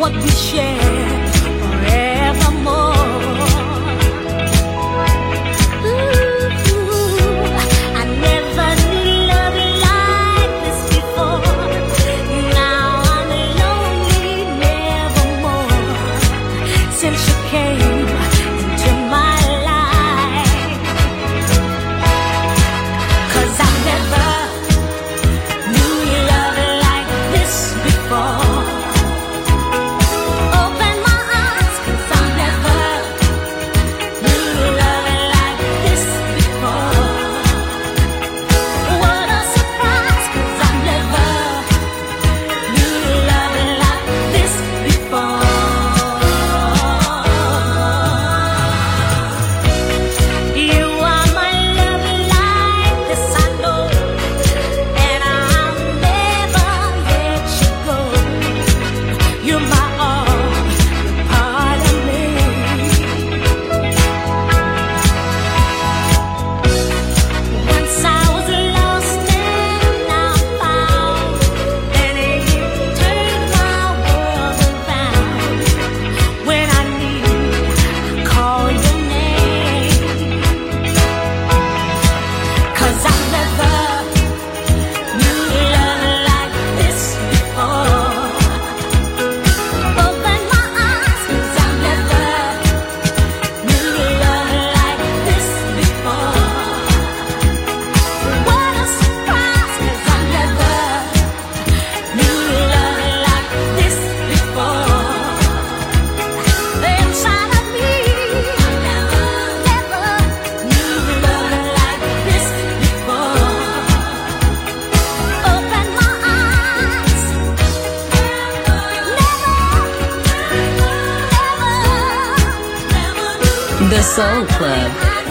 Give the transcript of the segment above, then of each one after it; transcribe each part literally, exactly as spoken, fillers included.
what we share forevermore. Ooh, I never knew love like this before. Now I'm lonely nevermore since you came into my life. 'Cause I never knew love like this before. The Soul Club,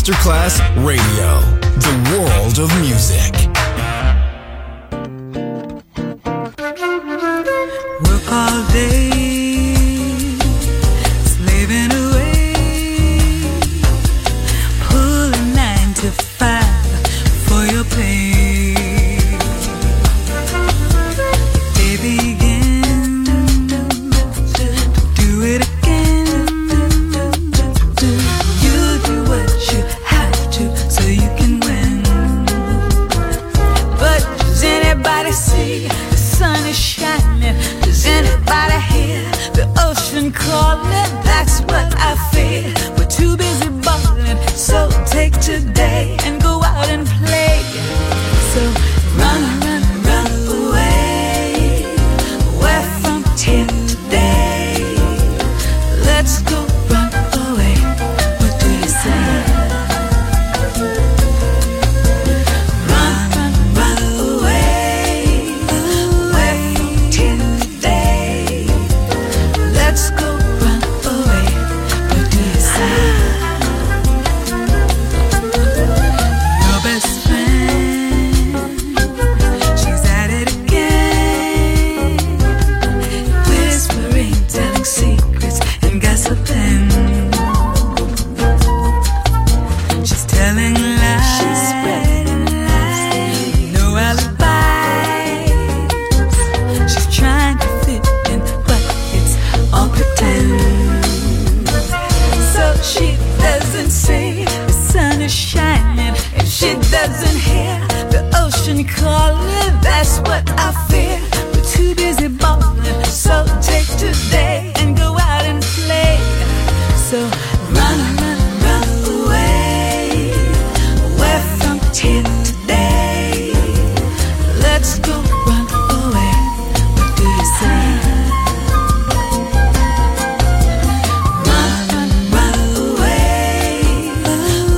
Masterclass Radio, the world of music. Work all day, slaving away, pulling nine to five for your pay. Calling, that's what I fear. We're too busy balling, so take today and go out and play. So run, run, run away. We're from here today. Let's go run away. What do you say? Run, run, run away.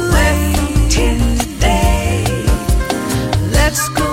We're from here today. Let's go.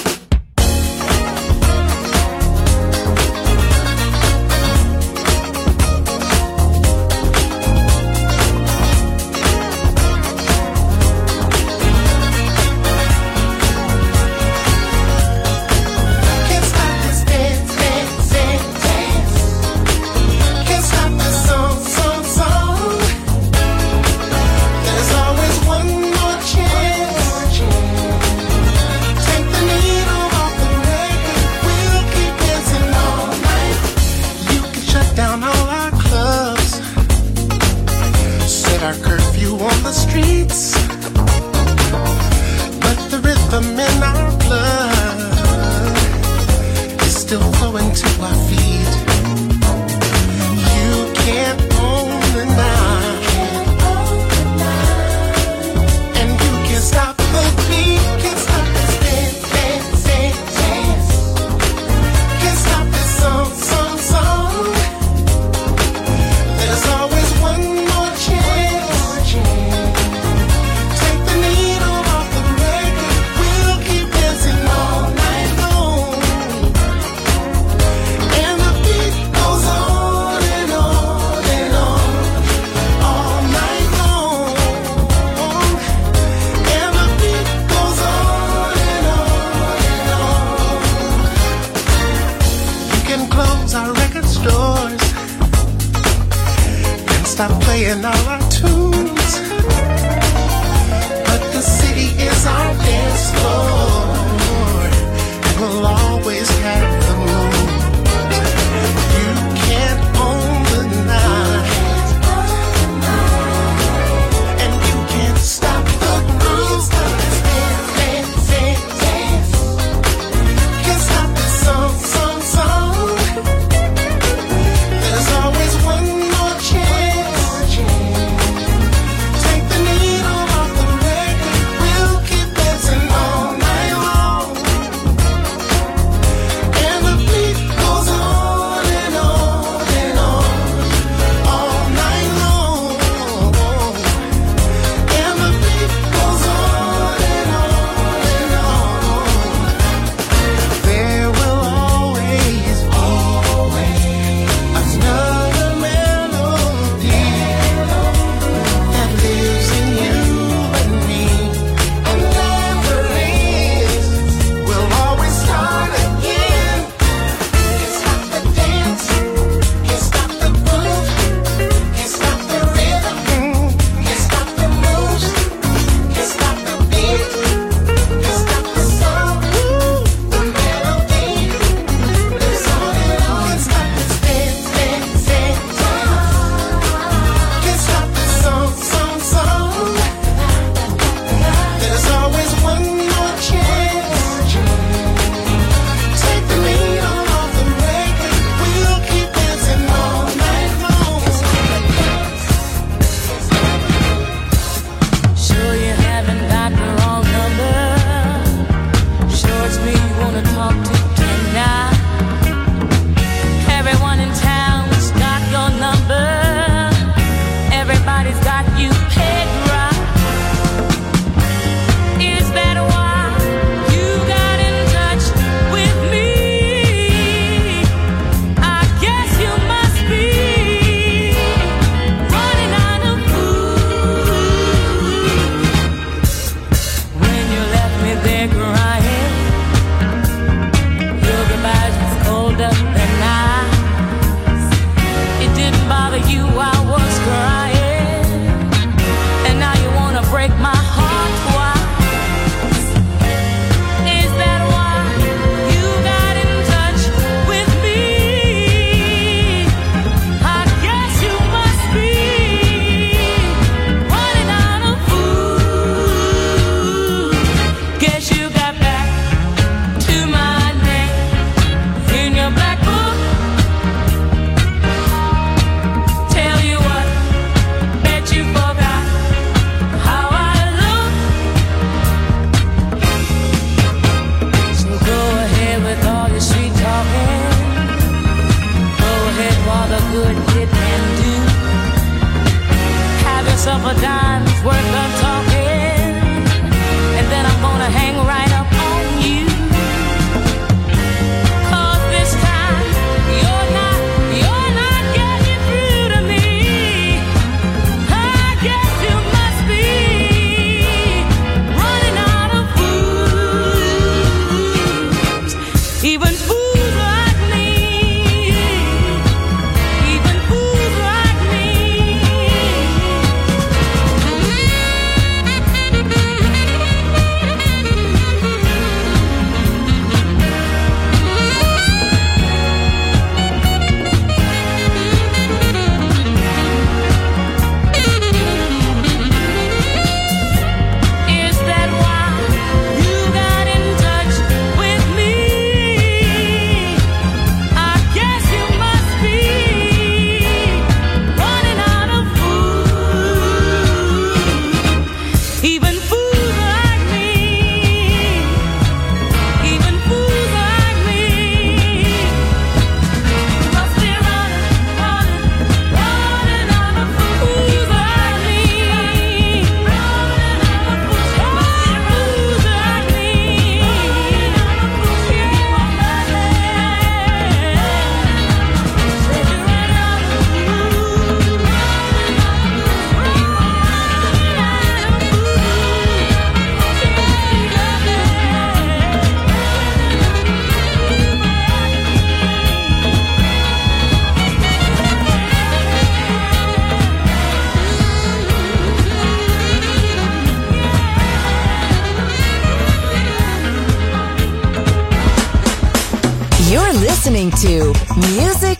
You're listening to Music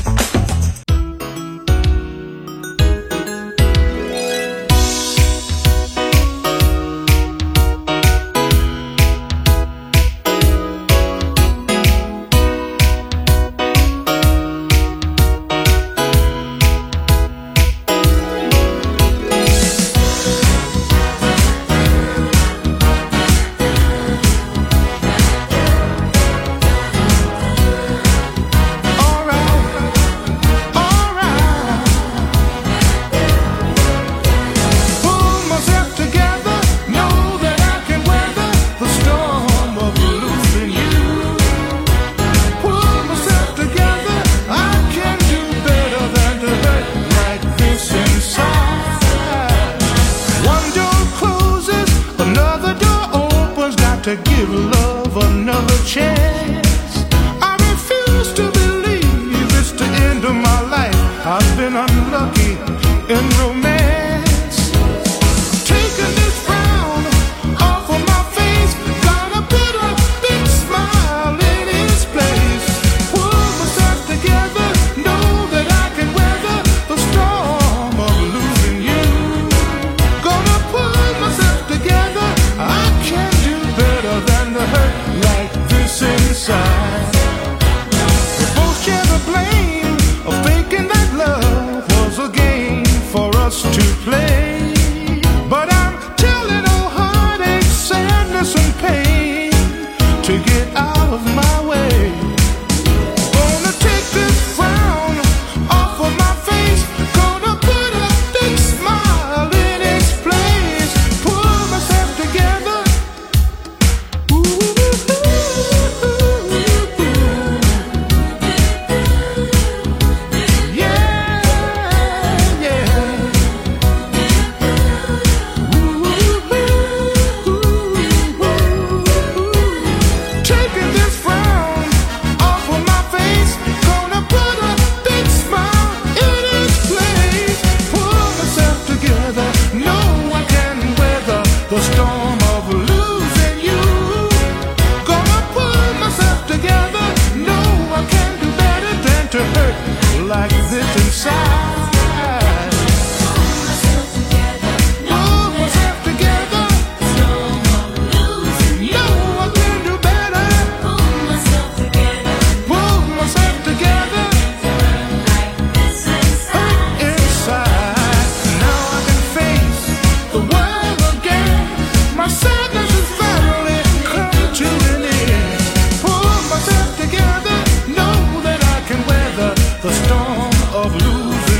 The storm of losing.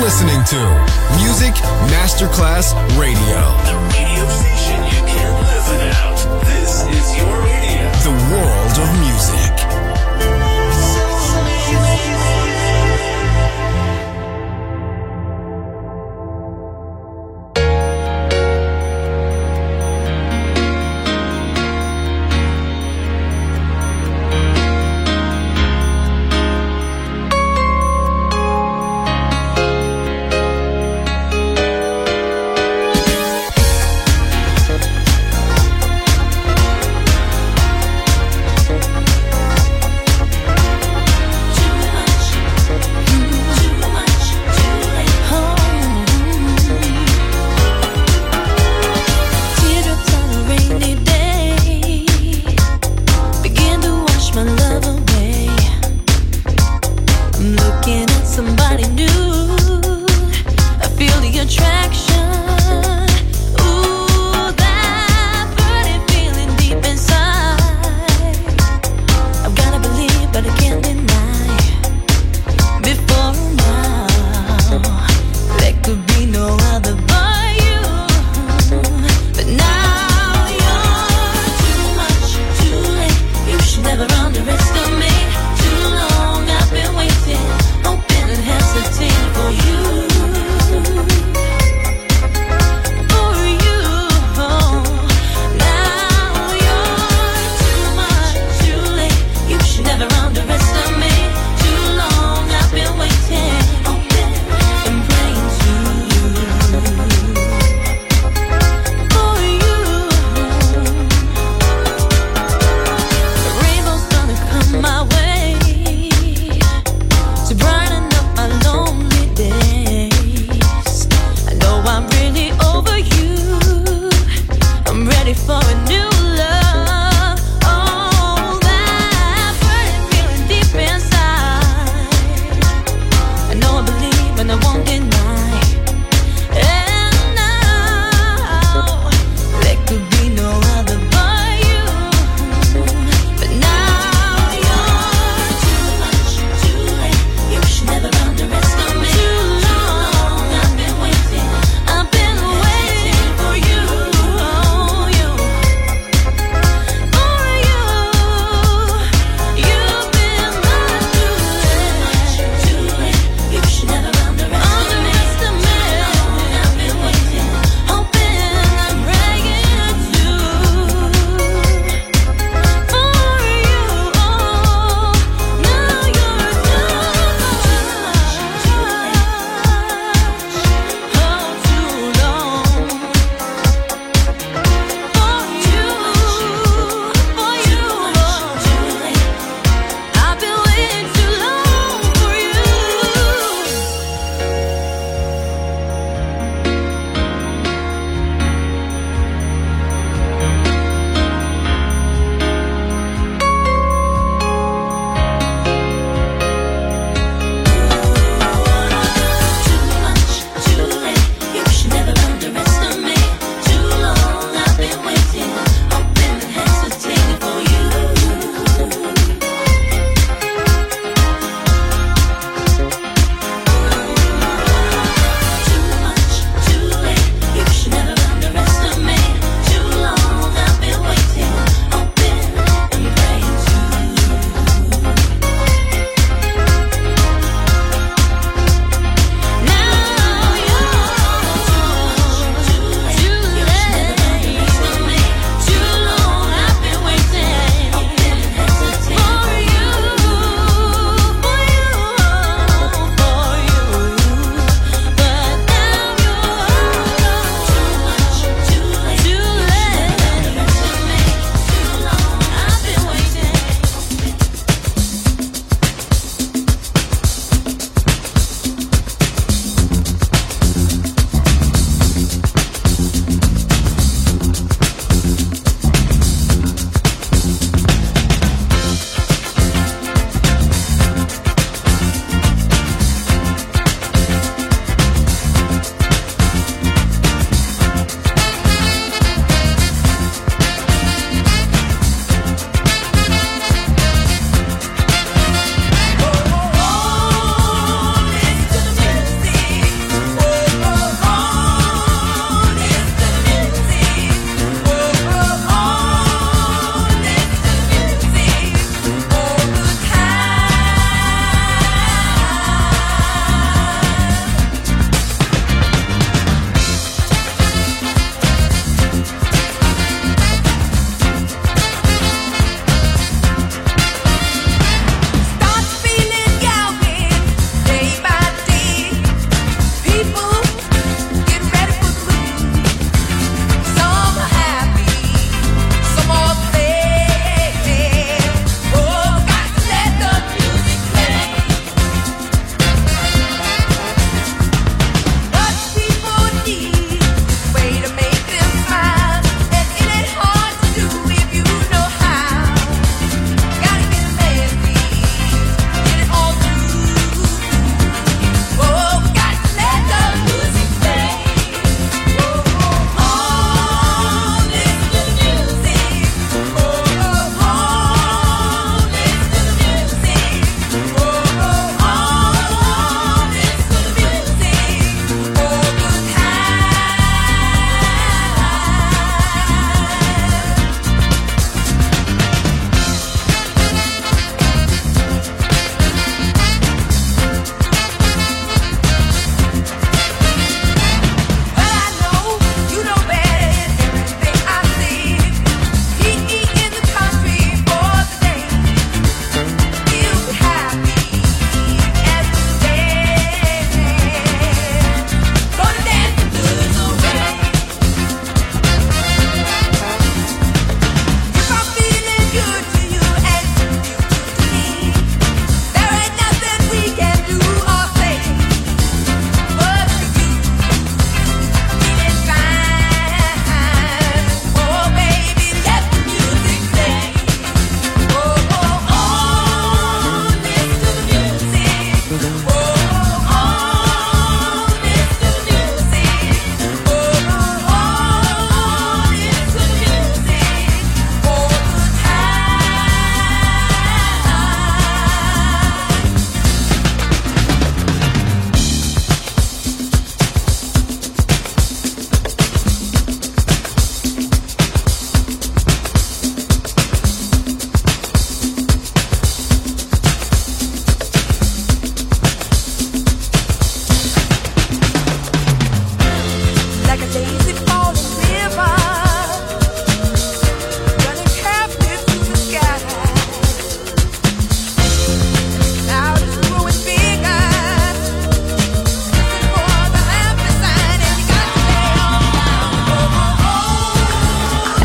listening to Music Masterclass Radio. The radio station you can't live without. This is your radio. The world of music.